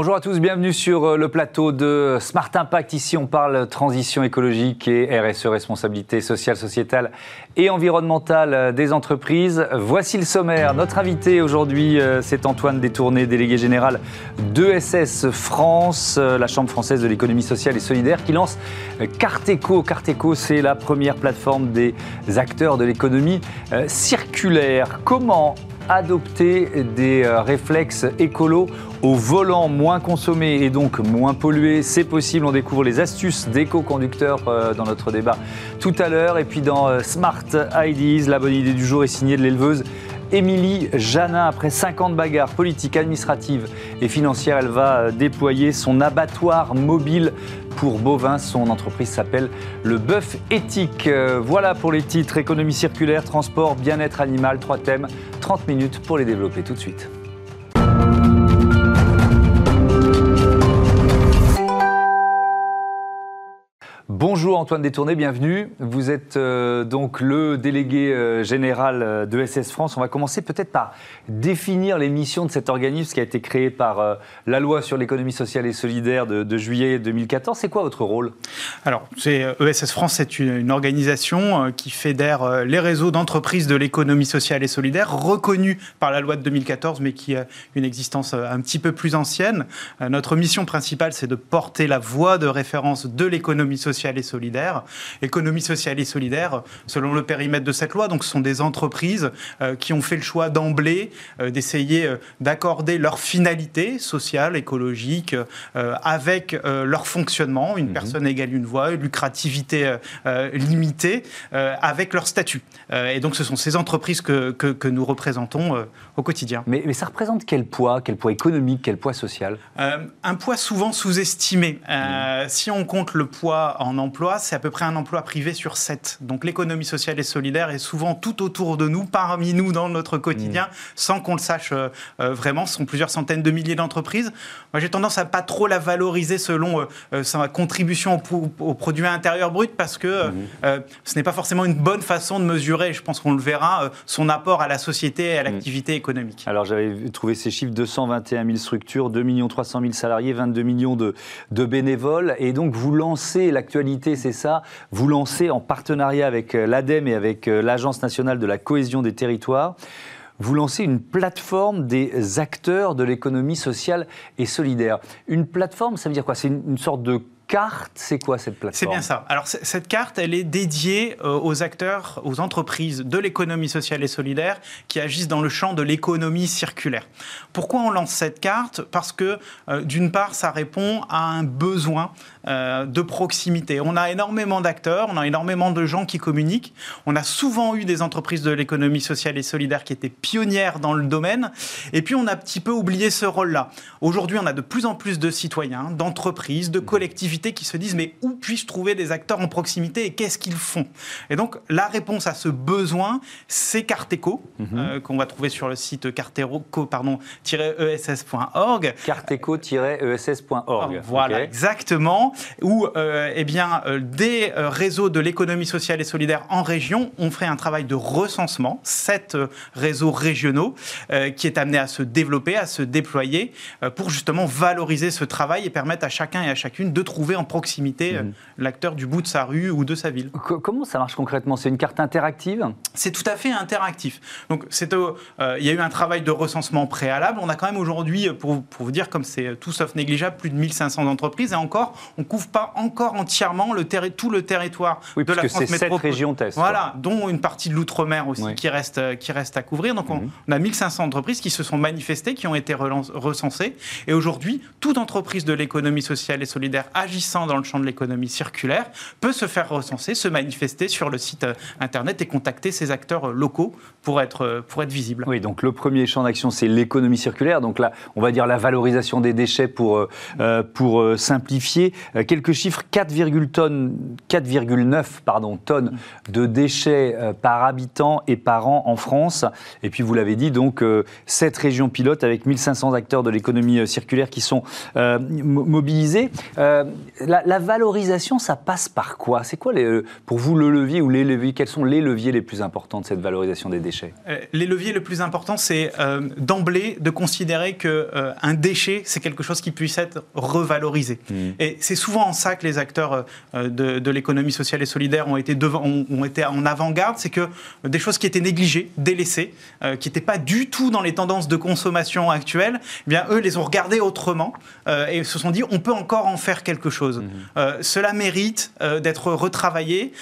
Bonjour à tous, bienvenue sur le plateau de Smart Impact. Ici, on parle transition écologique et RSE, responsabilité sociale, sociétale et environnementale des entreprises. Voici le sommaire. Notre invité aujourd'hui, c'est Antoine Détourné, délégué général d'ESS France, la Chambre française de l'économie sociale et solidaire, qui lance Carteco. Carteco, c'est la première plateforme des acteurs de l'économie circulaire. Comment adopter des réflexes écolos au volant, moins consommé et donc moins pollué, c'est possible. On découvre les astuces d'éco-conducteurs dans notre débat tout à l'heure. Et puis dans Smart Ideas, la bonne idée du jour est signée de l'éleveuse Émilie Jeannin. Après 50 bagarres politiques, administratives et financières, elle va déployer son abattoir mobile pour bovins. Son entreprise s'appelle le Bœuf Éthique. Voilà pour les titres. Économie circulaire, transport, bien-être animal, trois thèmes, 30 minutes pour les développer tout de suite. Bonjour Antoine Détourné, bienvenue. Vous êtes donc le délégué général de ESS France. On va commencer peut-être par définir les missions de cet organisme qui a été créé par la loi sur l'économie sociale et solidaire de juillet 2014. C'est quoi votre rôle? Alors, ESS France, c'est une organisation qui fédère les réseaux d'entreprises de l'économie sociale et solidaire, reconnue par la loi de 2014, mais qui a une existence un petit peu plus ancienne. Notre mission principale, c'est de porter la voix de référence de l'économie sociale et solidaire. Économie sociale et solidaire, selon le périmètre de cette loi, donc ce sont des entreprises qui ont fait le choix d'emblée d'essayer d'accorder leur finalité sociale, écologique, avec leur fonctionnement, une personne égale une voix, une lucrativité limitée, avec leur statut. Et donc ce sont ces entreprises que nous représentons au quotidien. Mais ça représente quel poids? Quel poids économique? Quel poids social? Un poids souvent sous-estimé. Si on compte le poids en emploi, c'est à peu près un emploi privé sur 7. Donc l'économie sociale et solidaire est souvent tout autour de nous, parmi nous, dans notre quotidien, sans qu'on le sache vraiment. Ce sont plusieurs centaines de milliers d'entreprises. Moi, j'ai tendance à pas trop la valoriser selon sa contribution au produit intérieur brut, parce que ce n'est pas forcément une bonne façon de mesurer, je pense qu'on le verra, son apport à la société et à l'activité économique. Alors j'avais trouvé ces chiffres, 221 000 structures, 2 300 000 salariés, 22 millions de bénévoles, et donc vous lancez la l'actualité, c'est ça. Vous lancez en partenariat avec l'ADEME et avec l'Agence nationale de la cohésion des territoires. Vous lancez une plateforme des acteurs de l'économie sociale et solidaire. Une plateforme, ça veut dire quoi? C'est une sorte de carte, c'est quoi cette plateforme? C'est bien ça. Alors cette carte, elle est dédiée aux acteurs, aux entreprises de l'économie sociale et solidaire qui agissent dans le champ de l'économie circulaire. Pourquoi on lance cette carte? Parce que d'une part, ça répond à un besoin de proximité. On a énormément d'acteurs, on a énormément de gens qui communiquent. On a souvent eu des entreprises de l'économie sociale et solidaire qui étaient pionnières dans le domaine. Et puis on a un petit peu oublié ce rôle-là. Aujourd'hui, on a de plus en plus de citoyens, d'entreprises, de collectivités qui se disent mais où puis-je trouver des acteurs en proximité et qu'est-ce qu'ils font? Et donc la réponse à ce besoin, c'est Carteco, qu'on va trouver sur le site carteco-ess.org. Carteco-ess.org. Voilà, okay. Exactement. Où des réseaux de l'économie sociale et solidaire en région ont fait un travail de recensement, 7 réseaux régionaux qui est amené à se développer, à se déployer pour justement valoriser ce travail et permettre à chacun et à chacune de trouver en proximité l'acteur du bout de sa rue ou de sa ville. Comment ça marche concrètement? C'est une carte interactive? C'est tout à fait interactif. Donc, il y a eu un travail de recensement préalable. On a quand même aujourd'hui, pour vous dire, comme c'est tout sauf négligeable, plus de 1500 entreprises. Et encore, on ne couvre pas encore entièrement tout le territoire de la France métropolitaine. 7 régions test. Voilà, dont une partie de l'outre-mer aussi qui reste à couvrir. Donc, on a 1500 entreprises qui se sont manifestées, qui ont été recensées. Et aujourd'hui, toute entreprise de l'économie sociale et solidaire agissant dans le champ de l'économie circulaire peut se faire recenser, se manifester sur le site internet et contacter ses acteurs locaux pour être visible. Oui, donc le premier champ d'action, c'est l'économie circulaire. Donc là, on va dire la valorisation des déchets pour simplifier. Quelques chiffres, 4,9 tonnes de déchets par habitant et par an en France. Et puis vous l'avez dit, donc 7 régions pilotes avec 1500 acteurs de l'économie circulaire qui sont mobilisés. La valorisation, ça passe par quoi? C'est quoi pour vous le levier ou les leviers? Quels sont les leviers les plus importants de cette valorisation des déchets? Les leviers les plus importants, c'est d'emblée de considérer qu'un déchet, c'est quelque chose qui puisse être revalorisé. Mmh. Et c'est souvent en ça que les acteurs de l'économie sociale et solidaire ont été en avant-garde, c'est que des choses qui étaient négligées, délaissées, qui n'étaient pas du tout dans les tendances de consommation actuelles, eh bien, eux les ont regardées autrement et se sont dit on peut encore en faire quelque chose. Mmh. Cela mérite d'être retravaillé,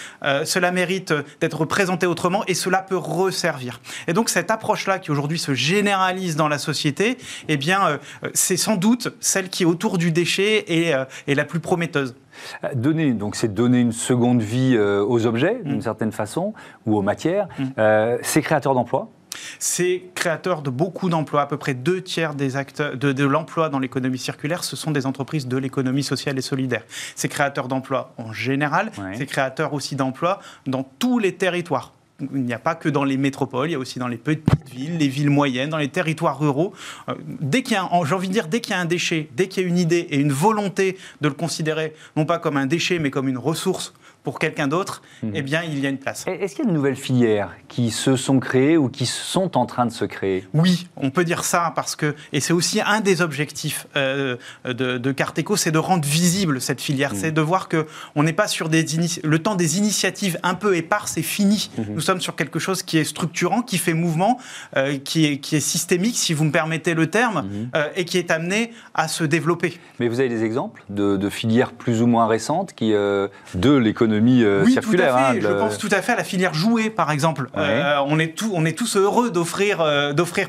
cela mérite d'être présenté autrement et cela peut resservir. Et donc cette approche-là qui aujourd'hui se généralise dans la société, eh bien, c'est sans doute celle qui autour du déchet est la plus prometteuse. C'est donner une seconde vie aux objets, d'une certaine façon, ou aux matières. C'est créateur d'emplois. C'est créateur de beaucoup d'emplois. À peu près 2 tiers des acteurs de l'emploi dans l'économie circulaire, ce sont des entreprises de l'économie sociale et solidaire. C'est créateur d'emplois en général. Ouais. C'est créateur aussi d'emplois dans tous les territoires. Il n'y a pas que dans les métropoles, il y a aussi dans les petites villes, les villes moyennes, dans les territoires ruraux. Dès qu'il y a un déchet, dès qu'il y a une idée et une volonté de le considérer, non pas comme un déchet, mais comme une ressource pour quelqu'un d'autre, eh bien, il y a une place. Est-ce qu'il y a de nouvelles filières qui se sont créées ou qui sont en train de se créer? Oui, on peut dire ça, et c'est aussi un des objectifs de Carteco, c'est de rendre visible cette filière, c'est de voir qu'on n'est pas sur le temps des initiatives un peu éparses et finies. Nous sommes sur quelque chose qui est structurant, qui fait mouvement, qui est systémique, si vous me permettez le terme, et qui est amené à se développer. Mais vous avez des exemples de filières plus ou moins récentes de l'économie circulaire. Tout à fait. Je pense tout à fait à la filière jouets, par exemple. Ouais. On est tous heureux d'offrir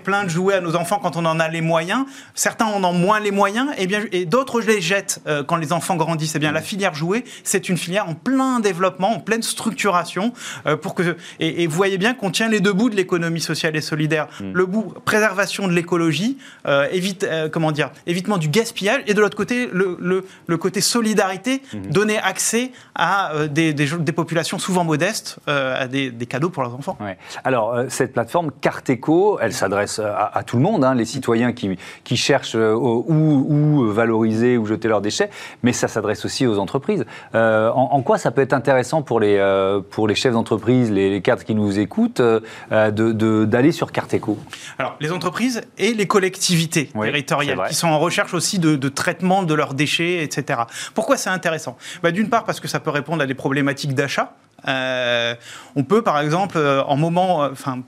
plein de jouets à nos enfants quand on en a les moyens. Certains en ont moins les moyens, et d'autres les jettent quand les enfants grandissent. Eh bien, la filière jouets, c'est une filière en plein développement, en pleine structuration. Et vous voyez bien qu'on tient les deux bouts de l'économie sociale et solidaire. Le bout préservation de l'écologie, évitement du gaspillage, et de l'autre côté, le côté solidarité, donner accès à des populations souvent modestes à des cadeaux pour leurs enfants. Ouais. Alors, cette plateforme Carteco, elle s'adresse à tout le monde, les citoyens qui cherchent où valoriser, où jeter leurs déchets, mais ça s'adresse aussi aux entreprises. En quoi ça peut être intéressant pour les chefs d'entreprise, les cadres qui nous écoutent, d'aller sur Carteco? Alors, les entreprises et les collectivités territoriales qui sont en recherche aussi de traitement de leurs déchets, etc. Pourquoi c'est intéressant? D'une part, parce que ça peut répondre à des problématiques d'achat. On peut, par exemple,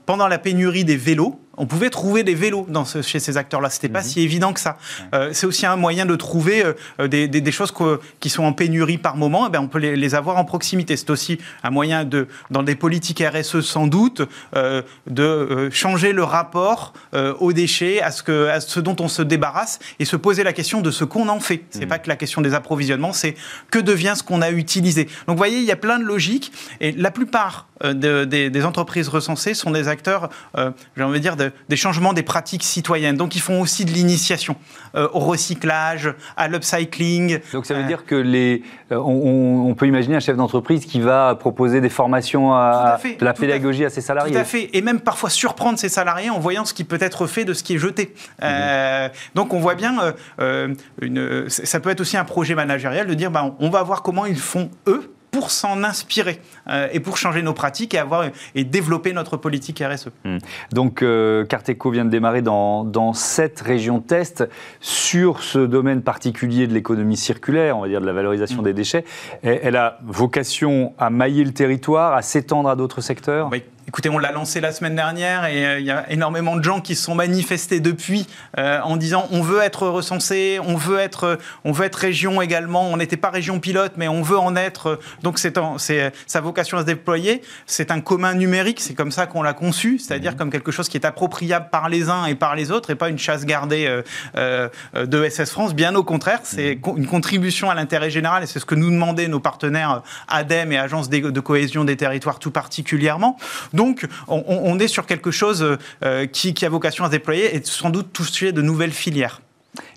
pendant la pénurie des vélos, on pouvait trouver des vélos chez ces acteurs-là. Ce n'était pas si évident que ça. C'est aussi un moyen de trouver des choses qui sont en pénurie par moment. Eh bien, on peut les avoir en proximité. C'est aussi un moyen, dans des politiques RSE sans doute, de changer le rapport aux déchets, à ce dont on se débarrasse, et se poser la question de ce qu'on en fait. Ce n'est pas que la question des approvisionnements, c'est que devient ce qu'on a utilisé. Donc vous voyez, il y a plein de logiques. Et la plupart des entreprises recensées sont des acteurs, j'ai envie de dire, des changements des pratiques citoyennes. Donc, ils font aussi de l'initiation au recyclage, à l'upcycling. Donc, ça veut dire que on peut imaginer un chef d'entreprise qui va proposer des formations de la pédagogie à ses salariés. Tout à fait. Et même parfois surprendre ses salariés en voyant ce qui peut être fait de ce qui est jeté. Donc, on voit bien, ça peut être aussi un projet managérial de dire, on va voir comment ils font, eux, pour s'en inspirer et pour changer nos pratiques et développer notre politique RSE. Donc Carteco vient de démarrer dans 7 régions test sur ce domaine particulier de l'économie circulaire, on va dire de la valorisation des déchets. Et elle a vocation à mailler le territoire, à s'étendre à d'autres secteurs. Oui. Écoutez, on l'a lancé la semaine dernière et il y a énormément de gens qui se sont manifestés depuis en disant on veut être recensé, on veut être région également, on n'était pas région pilote mais on veut en être, donc c'est sa vocation à se déployer, c'est un commun numérique, c'est comme ça qu'on l'a conçu, c'est-à-dire comme quelque chose qui est appropriable par les uns et par les autres et pas une chasse gardée de ESS France, bien au contraire, c'est une contribution à l'intérêt général et c'est ce que nous demandaient nos partenaires ADEME et agences de cohésion des territoires tout particulièrement. Donc, on est sur quelque chose qui a vocation à se déployer et sans doute toucher de nouvelles filières.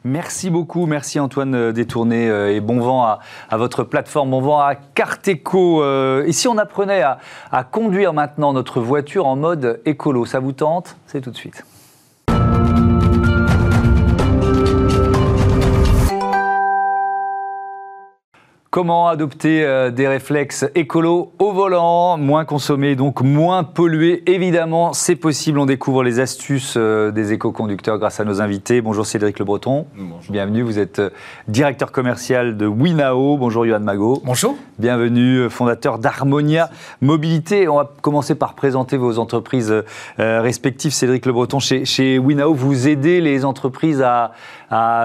Merci beaucoup, merci Antoine Détourné et bon vent à votre plateforme, bon vent à Carteco. Et si on apprenait à conduire maintenant notre voiture en mode écolo, ça vous tente? C'est tout de suite. Comment adopter des réflexes écolos au volant? Moins consommer, donc moins polluer, évidemment, c'est possible. On découvre les astuces des éco-conducteurs grâce à nos invités. Bonjour Cédric Le Breton. Bonjour. Bienvenue, vous êtes directeur commercial de Winao. Bonjour Yohan Magot. Bonjour. Bienvenue, fondateur d'Harmonia Mobilité. On va commencer par présenter vos entreprises respectives. Cédric Le Breton, chez Winao, vous aidez les entreprises à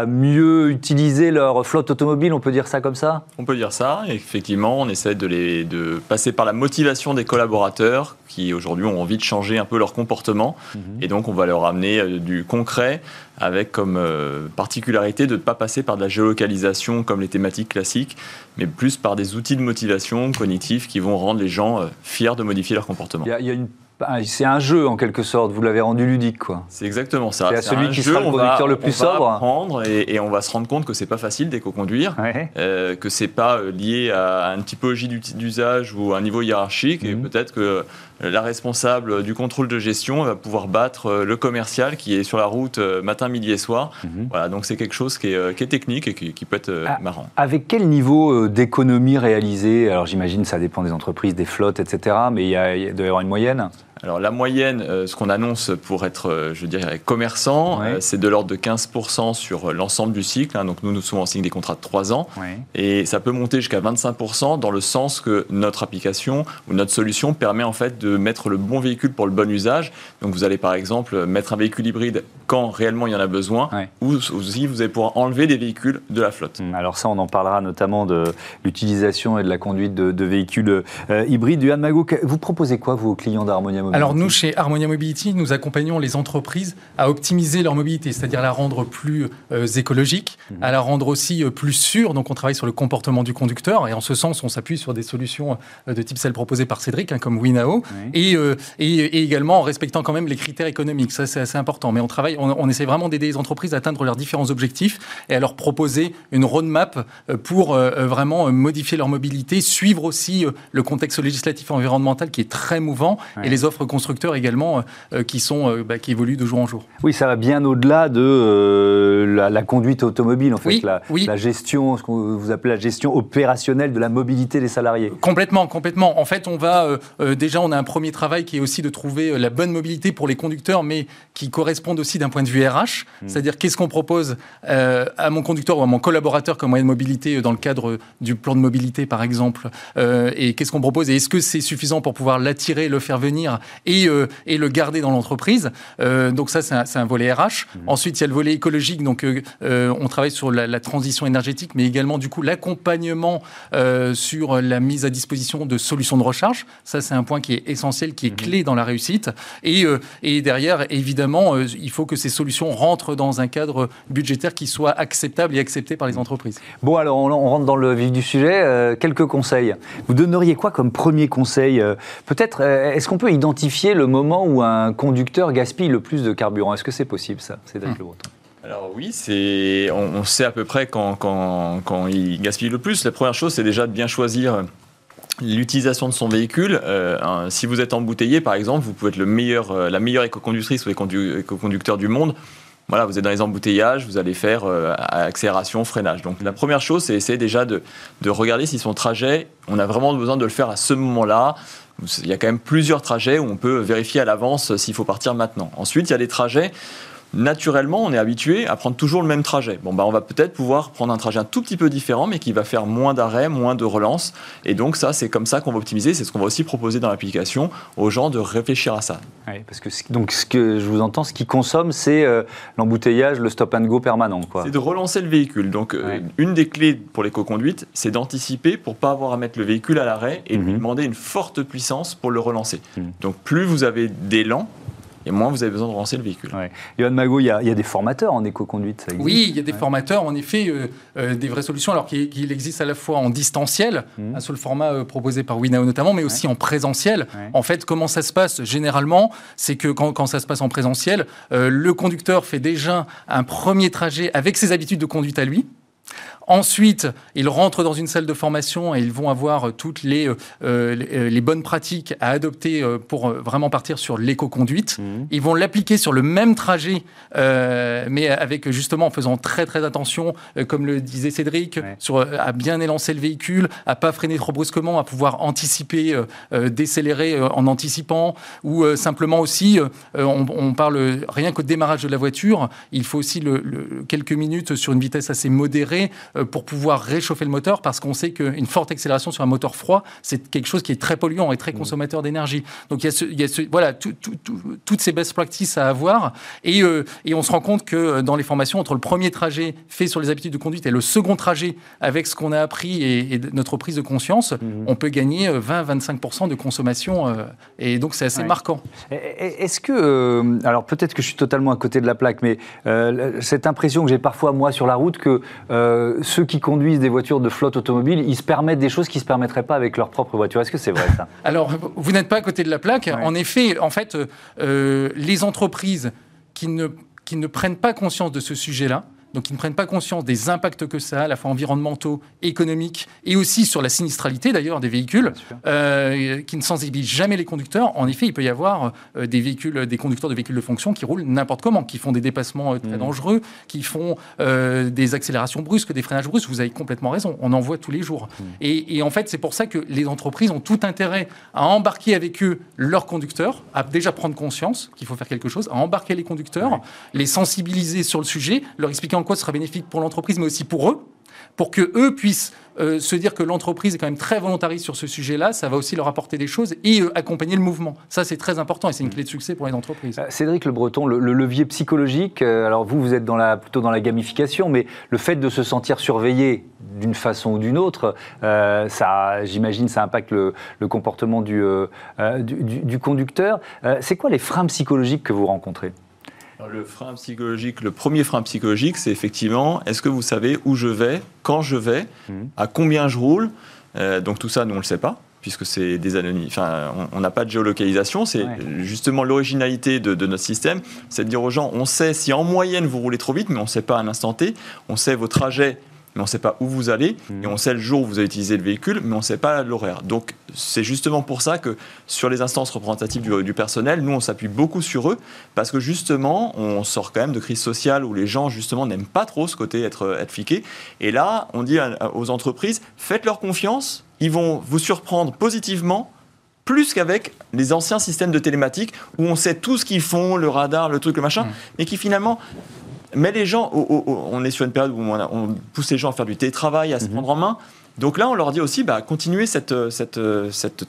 mieux utiliser leur flotte automobile, on peut dire ça comme ça? On peut dire ça, effectivement, on essaie de passer par la motivation des collaborateurs qui aujourd'hui ont envie de changer un peu leur comportement, et donc on va leur amener du concret avec comme particularité de ne pas passer par de la géolocalisation comme les thématiques classiques, mais plus par des outils de motivation cognitifs qui vont rendre les gens fiers de modifier leur comportement. Il y a une... C'est un jeu en quelque sorte, vous l'avez rendu ludique quoi. C'est exactement ça. C'est celui qui sera le conducteur le plus sobre. On va et on va se rendre compte que c'est pas facile d'éco-conduire, ouais. Que c'est pas lié à une typologie d'usage ou à un niveau hiérarchique, et peut-être que la responsable du contrôle de gestion va pouvoir battre le commercial qui est sur la route matin, midi et soir. Voilà, donc c'est quelque chose qui est technique et qui peut être marrant. Avec quel niveau d'économie réalisée? Alors j'imagine ça dépend des entreprises, des flottes, etc. Mais il doit y avoir une moyenne? Alors la moyenne, ce qu'on annonce pour être, je dirais, commerçant, ouais, c'est de l'ordre de 15% sur l'ensemble du cycle. Donc nous sommes en signe des contrats de 3 ans. Ouais. Et ça peut monter jusqu'à 25% dans le sens que notre application ou notre solution permet en fait de mettre le bon véhicule pour le bon usage. Donc vous allez par exemple mettre un véhicule hybride quand réellement il y en a besoin, ouais, ou si vous allez pouvoir enlever des véhicules de la flotte. Alors ça, on en parlera notamment de l'utilisation et de la conduite de véhicules hybrides. Yohan Magot, vous proposez quoi, vous, aux clients d'Harmonia Mobility? Alors nous, chez Harmonia Mobility, nous accompagnons les entreprises à optimiser leur mobilité, c'est-à-dire à la rendre plus écologique, à la rendre aussi plus sûre. Donc on travaille sur le comportement du conducteur, et en ce sens, on s'appuie sur des solutions de type celle proposée par Cédric, comme Winao, oui, et également en respectant quand même les critères économiques. Ça, c'est assez important. Mais on travaille, on essaie vraiment d'aider les entreprises à atteindre leurs différents objectifs et à leur proposer une roadmap pour vraiment modifier leur mobilité, suivre aussi le contexte législatif et environnemental qui est très mouvant, ouais, et les offres constructeurs également qui évoluent de jour en jour. Oui, ça va bien au-delà de la conduite automobile, en fait, oui, la gestion, ce que vous appelez la gestion opérationnelle de la mobilité des salariés. Complètement, complètement. En fait, on va déjà, on a un premier travail qui est aussi de trouver la bonne mobilité pour les conducteurs, mais qui correspondent aussi d'un point de vue RH, c'est-à-dire qu'est-ce qu'on propose à mon conducteur ou à mon collaborateur comme moyen de mobilité dans le cadre du plan de mobilité par exemple, et qu'est-ce qu'on propose et est-ce que c'est suffisant pour pouvoir l'attirer, le faire venir et le garder dans l'entreprise, donc ça c'est un volet RH. Ensuite il y a le volet écologique, donc on travaille sur la transition énergétique, mais également du coup l'accompagnement sur la mise à disposition de solutions de recharge. Ça c'est un point qui est essentiel, qui est clé dans la réussite, et derrière évidemment il faut que ces solutions rentrent dans un cadre budgétaire qui soit acceptable et accepté par les entreprises. Bon, alors on rentre dans le vif du sujet. Quelques conseils. Vous donneriez quoi comme premier conseil? Peut-être, est-ce qu'on peut identifier le moment où un conducteur gaspille le plus de carburant? Est-ce que c'est possible, ça, Cédric Le Breton? Alors oui, on sait à peu près quand il gaspille le plus. La première chose, c'est déjà de bien choisir l'utilisation de son véhicule. Si vous êtes embouteillé, par exemple, vous pouvez être la meilleure éco-conductrice ou éco-conducteur du monde. Voilà, vous êtes dans les embouteillages, vous allez faire accélération, freinage. Donc la première chose, c'est essayer déjà de regarder si son trajet, on a vraiment besoin de le faire à ce moment-là. Il y a quand même plusieurs trajets où on peut vérifier à l'avance s'il faut partir maintenant. Ensuite, il y a des trajets... Naturellement, on est habitué à prendre toujours le même trajet. Bon, on va peut-être pouvoir prendre un trajet un tout petit peu différent, mais qui va faire moins d'arrêts, moins de relances. Et donc, ça, c'est comme ça qu'on va optimiser. C'est ce qu'on va aussi proposer dans l'application aux gens, de réfléchir à ça. Oui, parce que donc, ce que je vous entends, ce qui consomme, c'est l'embouteillage, le stop and go permanent, quoi. C'est de relancer le véhicule. Donc, une des clés pour l'éco-conduite, c'est d'anticiper pour ne pas avoir à mettre le véhicule à l'arrêt et lui demander une forte puissance pour le relancer. Donc, plus vous avez d'élan, et moins vous avez besoin de rancer le véhicule. Ouais. Yohan Magot, il y a des formateurs en éco-conduite. Oui, il y a des formateurs, en effet, des vraies solutions, alors qu'il existe à la fois en distanciel, sur le format proposé par Winao notamment, mais aussi en présentiel. Ouais. En fait, comment ça se passe généralement? C'est que quand ça se passe en présentiel, le conducteur fait déjà un premier trajet avec ses habitudes de conduite à lui. Ensuite, ils rentrent dans une salle de formation et ils vont avoir toutes les bonnes pratiques à adopter pour vraiment partir sur l'éco-conduite. Ils vont l'appliquer sur le même trajet, mais avec justement en faisant très très attention, comme le disait Cédric, à bien élancer le véhicule, à pas freiner trop brusquement, à pouvoir anticiper, décélérer en anticipant, ou simplement aussi, on parle rien qu'au démarrage de la voiture, il faut aussi quelques minutes sur une vitesse assez modérée pour pouvoir réchauffer le moteur, parce qu'on sait qu'une forte accélération sur un moteur froid, c'est quelque chose qui est très polluant et très consommateur d'énergie. Donc il y a toutes ces best practices à avoir, et on se rend compte que dans les formations, entre le premier trajet fait sur les habitudes de conduite et le second trajet avec ce qu'on a appris et notre prise de conscience, on peut gagner 20-25% de consommation, et donc c'est assez marquant. Est-ce que, alors peut-être que je suis totalement à côté de la plaque, mais cette impression que j'ai parfois moi sur la route que ceux qui conduisent des voitures de flotte automobile, ils se permettent des choses qu'ils ne se permettraient pas avec leur propre voiture. Est-ce que c'est vrai, ça? Alors, vous n'êtes pas à côté de la plaque. Ouais. En effet, en fait, les entreprises qui ne prennent pas conscience de ce sujet-là, donc ils ne prennent pas conscience des impacts que ça a, à la fois environnementaux, économiques, et aussi sur la sinistralité d'ailleurs des véhicules, qui ne sensibilisent jamais les conducteurs. En effet, il peut y avoir des conducteurs de véhicules de fonction qui roulent n'importe comment, qui font des dépassements très dangereux, qui font des accélérations brusques, des freinages brusques. Vous avez complètement raison, on en voit tous les jours. Et en fait, c'est pour ça que les entreprises ont tout intérêt à embarquer avec eux leurs conducteurs, à déjà prendre conscience qu'il faut faire quelque chose, à embarquer les conducteurs, les sensibiliser sur le sujet, leur expliquer en quoi ce sera bénéfique pour l'entreprise, mais aussi pour eux, pour qu'eux puissent se dire que l'entreprise est quand même très volontariste sur ce sujet-là. Ça va aussi leur apporter des choses et accompagner le mouvement. Ça, c'est très important et c'est une clé de succès pour les entreprises. Cédric Le Breton, le levier psychologique, alors vous êtes plutôt dans la gamification, mais le fait de se sentir surveillé d'une façon ou d'une autre, ça, j'imagine, ça impacte le comportement du conducteur. C'est quoi les freins psychologiques que vous rencontrez ? Le premier frein psychologique, c'est effectivement, est-ce que vous savez où je vais, quand je vais, à combien je roule? Donc tout ça, nous, on ne le sait pas, puisque c'est des anonymes. Enfin, on n'a pas de géolocalisation. C'est justement l'originalité de notre système, c'est de dire aux gens, on sait si en moyenne vous roulez trop vite, mais on ne sait pas à un instant T, on sait vos trajets, mais on ne sait pas où vous allez, et on sait le jour où vous avez utilisé le véhicule, mais on ne sait pas l'horaire. Donc, c'est justement pour ça que sur les instances représentatives du personnel, nous, on s'appuie beaucoup sur eux, parce que justement, on sort quand même de crise sociale où les gens, justement, n'aiment pas trop ce côté être fliqué. Et là, on dit aux entreprises, faites-leur confiance, ils vont vous surprendre positivement, plus qu'avec les anciens systèmes de télématique, où on sait tout ce qu'ils font, le radar, le truc, le machin, mais qui finalement... Mais les gens, on est sur une période où on pousse les gens à faire du télétravail, à se prendre en main. Donc là, on leur dit aussi, continuez cette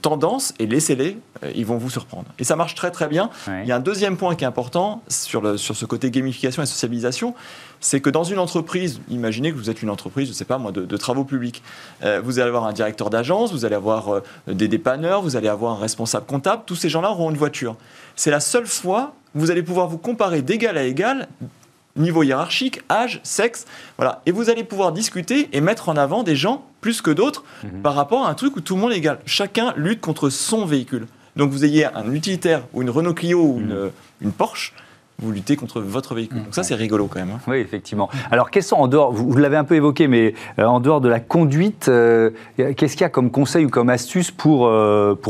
tendance et laissez-les, ils vont vous surprendre. Et ça marche très très bien. Ouais. Il y a un deuxième point qui est important sur ce côté gamification et sociabilisation, c'est que dans une entreprise, imaginez que vous êtes une entreprise, je ne sais pas moi, de travaux publics. Vous allez avoir un directeur d'agence, vous allez avoir des dépanneurs, vous allez avoir un responsable comptable. Tous ces gens-là auront une voiture. C'est la seule fois où vous allez pouvoir vous comparer d'égal à égal, niveau hiérarchique, âge, sexe, voilà. Et vous allez pouvoir discuter et mettre en avant des gens plus que d'autres par rapport à un truc où tout le monde est égal. Chacun lutte contre son véhicule. Donc vous ayez un utilitaire ou une Renault Clio ou une Porsche, vous luttez contre votre véhicule. Donc ça, c'est rigolo quand même. Oui, effectivement. Alors, quels sont, en dehors, vous l'avez un peu évoqué, mais en dehors de la conduite, qu'est-ce qu'il y a comme conseil ou comme astuce pour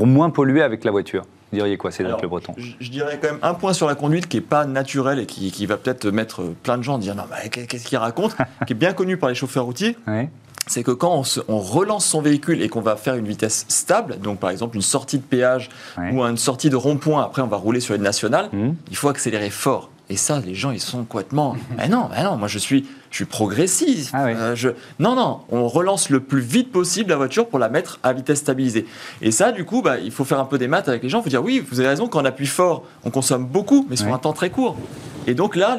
moins polluer avec la voiture ? Vous diriez quoi, Cédric Le Breton? Je dirais quand même un point sur la conduite qui n'est pas naturel et qui va peut-être mettre plein de gens à dire « Non, mais qu'est-ce qu'il raconte ?» qui est bien connu par les chauffeurs routiers. Oui. C'est que quand on relance son véhicule et qu'on va faire une vitesse stable, donc par exemple une sortie de péage ou une sortie de rond-point, après on va rouler sur une nationale, il faut accélérer fort. Et ça, les gens, ils sont complètement... Ben non, moi, je suis progressiste. Ah oui. Non, on relance le plus vite possible la voiture pour la mettre à vitesse stabilisée. Et ça, du coup, il faut faire un peu des maths avec les gens. Il faut dire, oui, vous avez raison, quand on appuie fort, on consomme beaucoup, mais sur un temps très court. Et donc là,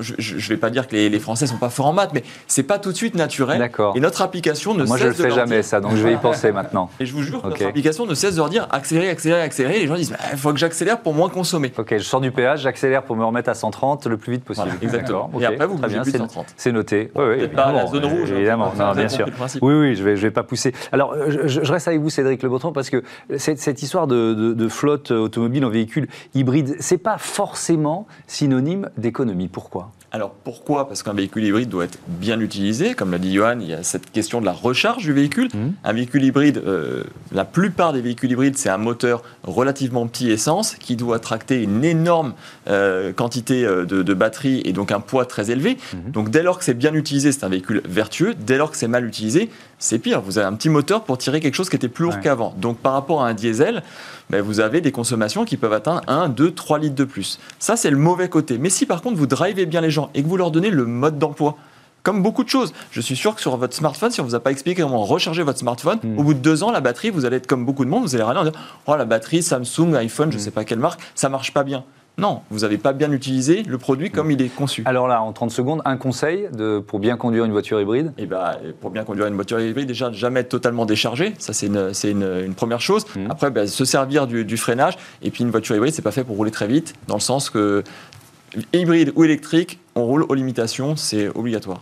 je ne vais pas dire que les Français ne sont pas forts en maths, mais ce n'est pas tout de suite naturel. Et notre application ne cesse de leur dire... Moi, je ne le fais jamais, ça, donc je vais y penser maintenant. Et je vous jure que notre application ne cesse de leur dire accélérer, accélérer, accélérer. Et les gens disent, il faut que j'accélère pour moins consommer. Ok, je sors du péage, j'accélère pour me remettre à 130 le plus vite possible. Voilà, exactement. Et après, vous bougez plus de 130. C'est noté. Bon, oui, pas la zone rouge. Évidemment, non, bien sûr. Oui, oui, je ne vais pas pousser. Alors, je reste avec vous, Cédric Le Breton, parce que cette histoire de flotte automobile en véhicule hybride, ce n'est pas forcément synonyme d'économie. Pourquoi ? Alors pourquoi ? Parce qu'un véhicule hybride doit être bien utilisé. Comme l'a dit Yohan, il y a cette question de la recharge du véhicule. Un véhicule hybride, la plupart des véhicules hybrides, c'est un moteur relativement petit essence qui doit tracter une énorme quantité de batterie et donc un poids très élevé. Donc dès lors que c'est bien utilisé, c'est un véhicule vertueux. Dès lors que c'est mal utilisé, c'est pire. Vous avez un petit moteur pour tirer quelque chose qui était plus lourd qu'avant. Donc par rapport à un diesel, ben, vous avez des consommations qui peuvent atteindre 1, 2, 3 litres de plus. Ça, c'est le mauvais côté. Mais si par contre vous drivez bien les gens et que vous leur donnez le mode d'emploi, comme beaucoup de choses. Je suis sûr que sur votre smartphone, si on ne vous a pas expliqué comment recharger votre smartphone, au bout de 2 ans, la batterie, vous allez être comme beaucoup de monde, vous allez râler en disant « Oh, la batterie, Samsung, iPhone, je ne sais pas quelle marque, ça ne marche pas bien ». Non, vous n'avez pas bien utilisé le produit comme il est conçu. Alors là, en 30 secondes, un conseil pour bien conduire une voiture hybride ? Eh ben, pour bien conduire une voiture hybride, déjà, jamais être totalement déchargé. Ça, c'est une première chose. Après, ben, se servir du freinage. Et puis, une voiture hybride, ce n'est pas fait pour rouler très vite, dans le sens que hybride ou électrique, on roule aux limitations, c'est obligatoire.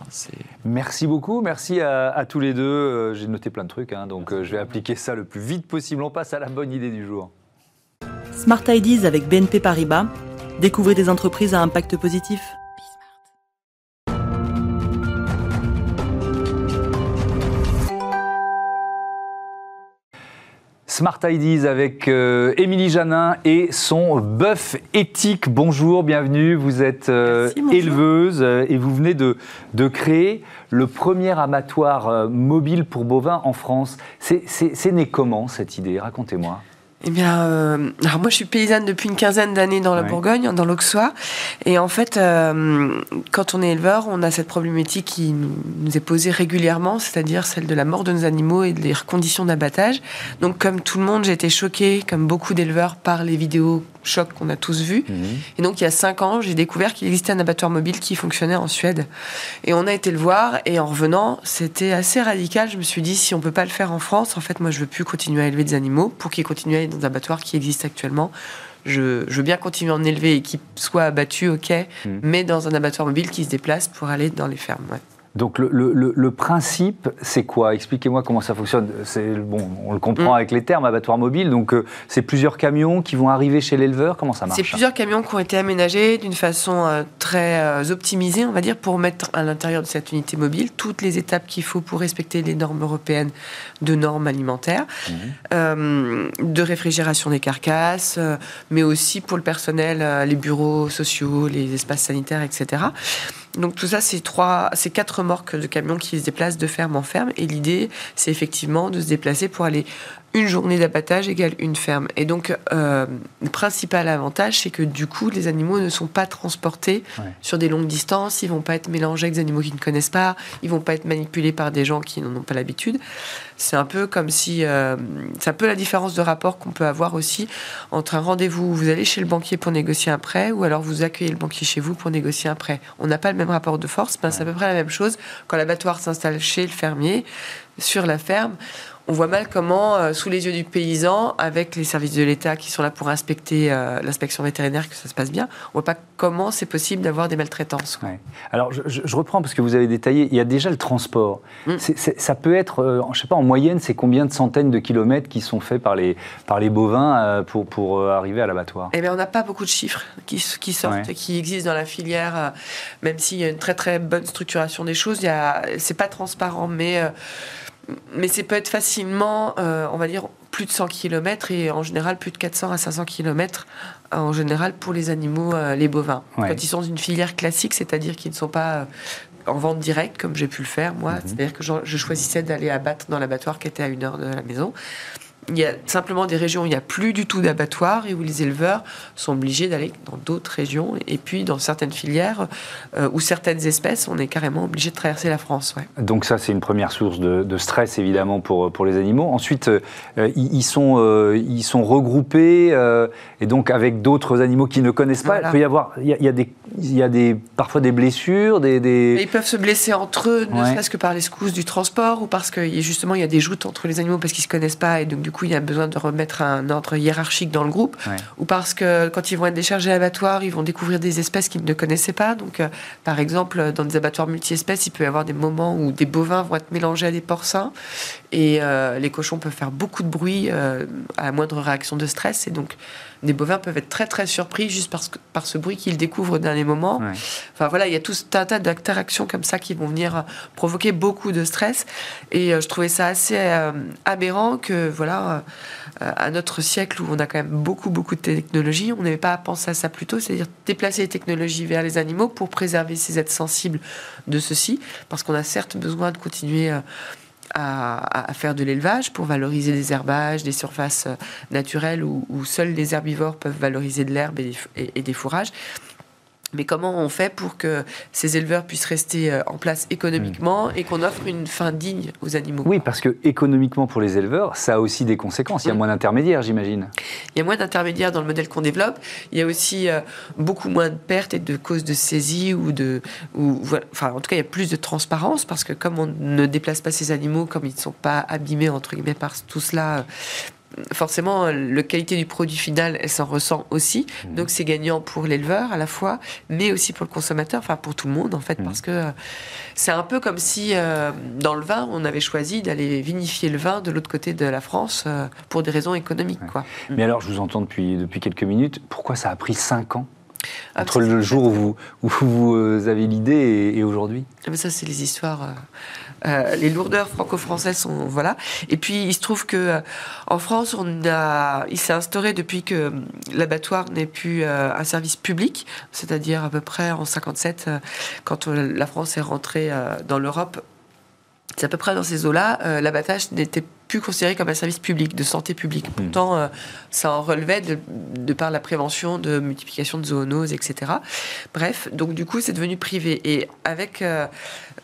Merci beaucoup, merci à tous les deux. J'ai noté plein de trucs, hein, donc je vais appliquer ça le plus vite possible. On passe à la bonne idée du jour. Smart Ideas avec BNP Paribas. Découvrez des entreprises à impact positif. Smart Ideas avec Émilie Jeannin et son Bœuf Éthique. Bonjour, bienvenue. Vous êtes éleveuse et vous venez de créer le premier abattoir mobile pour bovins en France. C'est né comment cette idée? Racontez-moi. Eh bien, alors moi je suis paysanne depuis une quinzaine d'années dans la Bourgogne, dans l'Auxois, et en fait, quand on est éleveur, on a cette problématique qui nous est posée régulièrement, c'est-à-dire celle de la mort de nos animaux et des conditions d'abattage. Donc comme tout le monde, j'ai été choquée, comme beaucoup d'éleveurs, par les vidéos chocs qu'on a tous vues. Et donc il y a 5 ans, j'ai découvert qu'il existait un abattoir mobile qui fonctionnait en Suède. Et on a été le voir, et en revenant, c'était assez radical. Je me suis dit, si on peut pas le faire en France, en fait, moi je veux plus continuer à élever des animaux pour qu'ils continuent à élever des abattoirs qui existent actuellement. Je veux bien continuer à en élever et qu'ils soient abattus, ok, mais dans un abattoir mobile qui se déplace pour aller dans les fermes. Donc le principe, c'est quoi? Expliquez-moi comment ça fonctionne. Bon, on le comprend avec les termes, abattoir mobile, donc c'est plusieurs camions qui vont arriver chez l'éleveur, comment ça marche? C'est plusieurs camions qui ont été aménagés d'une façon très optimisée, on va dire, pour mettre à l'intérieur de cette unité mobile toutes les étapes qu'il faut pour respecter les normes européennes de normes alimentaires, de réfrigération des carcasses, mais aussi pour le personnel, les bureaux sociaux, les espaces sanitaires, etc. Donc tout ça, c'est 4 remorques de camions qui se déplacent de ferme en ferme. Et l'idée, c'est effectivement de se déplacer pour aller une journée d'abattage égale une ferme. Et donc, le principal avantage, c'est que du coup, les animaux ne sont pas transportés sur des longues distances. Ils ne vont pas être mélangés avec des animaux qu'ils ne connaissent pas. Ils ne vont pas être manipulés par des gens qui n'en ont pas l'habitude. C'est un peu comme si... c'est un peu la différence de rapport qu'on peut avoir aussi entre un rendez-vous où vous allez chez le banquier pour négocier un prêt ou alors vous accueillez le banquier chez vous pour négocier un prêt. On n'a pas le même rapport de force. Ben, c'est à peu près la même chose quand l'abattoir s'installe chez le fermier, sur la ferme. On voit mal comment, sous les yeux du paysan, avec les services de l'État qui sont là pour inspecter l'inspection vétérinaire, que ça se passe bien, on ne voit pas comment c'est possible d'avoir des maltraitances. Ouais. Alors, je reprends parce que vous avez détaillé, il y a déjà le transport. Ça peut être, je ne sais pas, en moyenne, c'est combien de centaines de kilomètres qui sont faits par les bovins pour arriver à l'abattoir? Eh bien, on n'a pas beaucoup de chiffres qui sortent, qui existent dans la filière, même s'il y a une très très bonne structuration des choses. C'est pas transparent, mais ça peut être facilement, on va dire, plus de 100 km et en général plus de 400 à 500 km en général pour les animaux, les bovins. Ouais. Quand ils sont dans une filière classique, c'est-à-dire qu'ils ne sont pas en vente directe, comme j'ai pu le faire moi, c'est-à-dire que je choisissais d'aller abattre dans l'abattoir qui était à 1 heure de la maison. il y a simplement des régions où il n'y a plus du tout d'abattoirs et où les éleveurs sont obligés d'aller dans d'autres régions. Et puis, dans certaines filières ou certaines espèces, on est carrément obligé de traverser la France. Ouais. Donc ça, c'est une première source de stress, évidemment, pour les animaux. Ensuite, ils sont regroupés et donc avec d'autres animaux qu'ils ne connaissent pas. Voilà. Il y a parfois des blessures, des... Ils peuvent se blesser entre eux, ne serait-ce que par les secousses du transport ou parce que, justement, il y a des joutes entre les animaux parce qu'ils ne se connaissent pas et donc, du coup, il y a besoin de remettre un ordre hiérarchique dans le groupe. Ouais. Ou parce que, quand ils vont être déchargés à l'abattoir, ils vont découvrir des espèces qu'ils ne connaissaient pas. Donc, par exemple, dans des abattoirs multi-espèces, il peut y avoir des moments où des bovins vont être mélangés à des porcins et les cochons peuvent faire beaucoup de bruit à la moindre réaction de stress. Et donc, des bovins peuvent être très, très surpris juste par ce bruit qu'ils découvrent au dernier moment. Ouais. Enfin, voilà, il y a tout un tas d'interactions comme ça qui vont venir provoquer beaucoup de stress. Et je trouvais ça assez aberrant que, voilà, à notre siècle où on a quand même beaucoup, beaucoup de technologies, on n'avait pas pensé à ça plus tôt, c'est-à-dire déplacer les technologies vers les animaux pour préserver ces êtres sensibles de ceux-ci, parce qu'on a certes besoin de continuer à faire de l'élevage pour valoriser des herbages, des surfaces naturelles où seuls les herbivores peuvent valoriser de l'herbe et des fourrages. Mais comment on fait pour que ces éleveurs puissent rester en place économiquement et qu'on offre une fin digne aux animaux? Oui, parce que économiquement pour les éleveurs, ça a aussi des conséquences. Il y a moins d'intermédiaires, j'imagine. Il y a moins d'intermédiaires dans le modèle qu'on développe. Il y a aussi beaucoup moins de pertes et de causes de saisie enfin, en tout cas, il y a plus de transparence parce que comme on ne déplace pas ces animaux, comme ils ne sont pas abîmés entre guillemets par tout cela. Forcément, la qualité du produit final, elle s'en ressent aussi. Donc, c'est gagnant pour l'éleveur à la fois, mais aussi pour le consommateur, enfin pour tout le monde en fait, parce que c'est un peu comme si dans le vin, on avait choisi d'aller vinifier le vin de l'autre côté de la France pour des raisons économiques. Ouais. Quoi. Mais alors, je vous entends depuis quelques minutes, pourquoi ça a pris 5 ans entre le jour où vous avez l'idée et aujourd'hui? Mais ça, c'est les histoires... les lourdeurs franco-françaises sont... Voilà. Et puis, il se trouve qu'en France, il s'est instauré depuis que l'abattoir n'est plus un service public, c'est-à-dire à peu près en 1957, quand la France est rentrée dans l'Europe. C'est à peu près dans ces eaux-là, l'abattage n'était plus considéré comme un service public, de santé publique. Pourtant, ça en relevait de par la prévention de multiplication de zoonoses, etc. Bref, donc du coup, c'est devenu privé. Et avec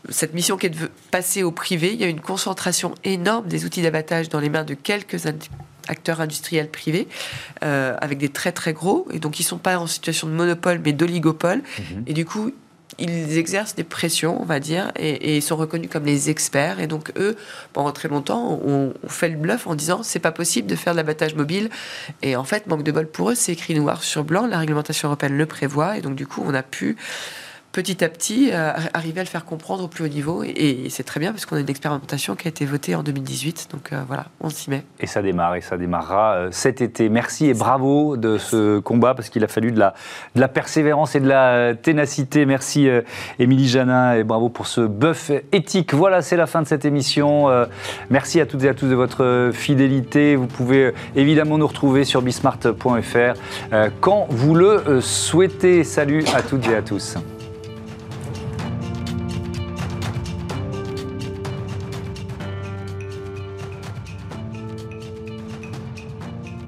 cette mission qui est passée au privé, il y a une concentration énorme des outils d'abattage dans les mains de quelques acteurs industriels privés, avec des très très gros, et donc ils ne sont pas en situation de monopole, mais d'oligopole. Et du coup, ils exercent des pressions, on va dire, et ils sont reconnus comme les experts. Et donc, eux, pendant très longtemps, on fait le bluff en disant « c'est pas possible de faire de l'abattage mobile ». Et en fait, manque de bol pour eux, c'est écrit noir sur blanc, la réglementation européenne le prévoit. Et donc, du coup, on a pu, petit à petit, arriver à le faire comprendre au plus haut niveau. Et c'est très bien, parce qu'on a une expérimentation qui a été votée en 2018. Donc, voilà, on s'y met. Et ça démarre, et ça démarrera cet été. Merci et bravo de ce combat, parce qu'il a fallu de la persévérance et de la ténacité. Merci, Émilie Jeannin, et bravo pour ce bœuf éthique. Voilà, c'est la fin de cette émission. Merci à toutes et à tous de votre fidélité. Vous pouvez évidemment nous retrouver sur bismart.fr quand vous le souhaitez. Salut à toutes et à tous.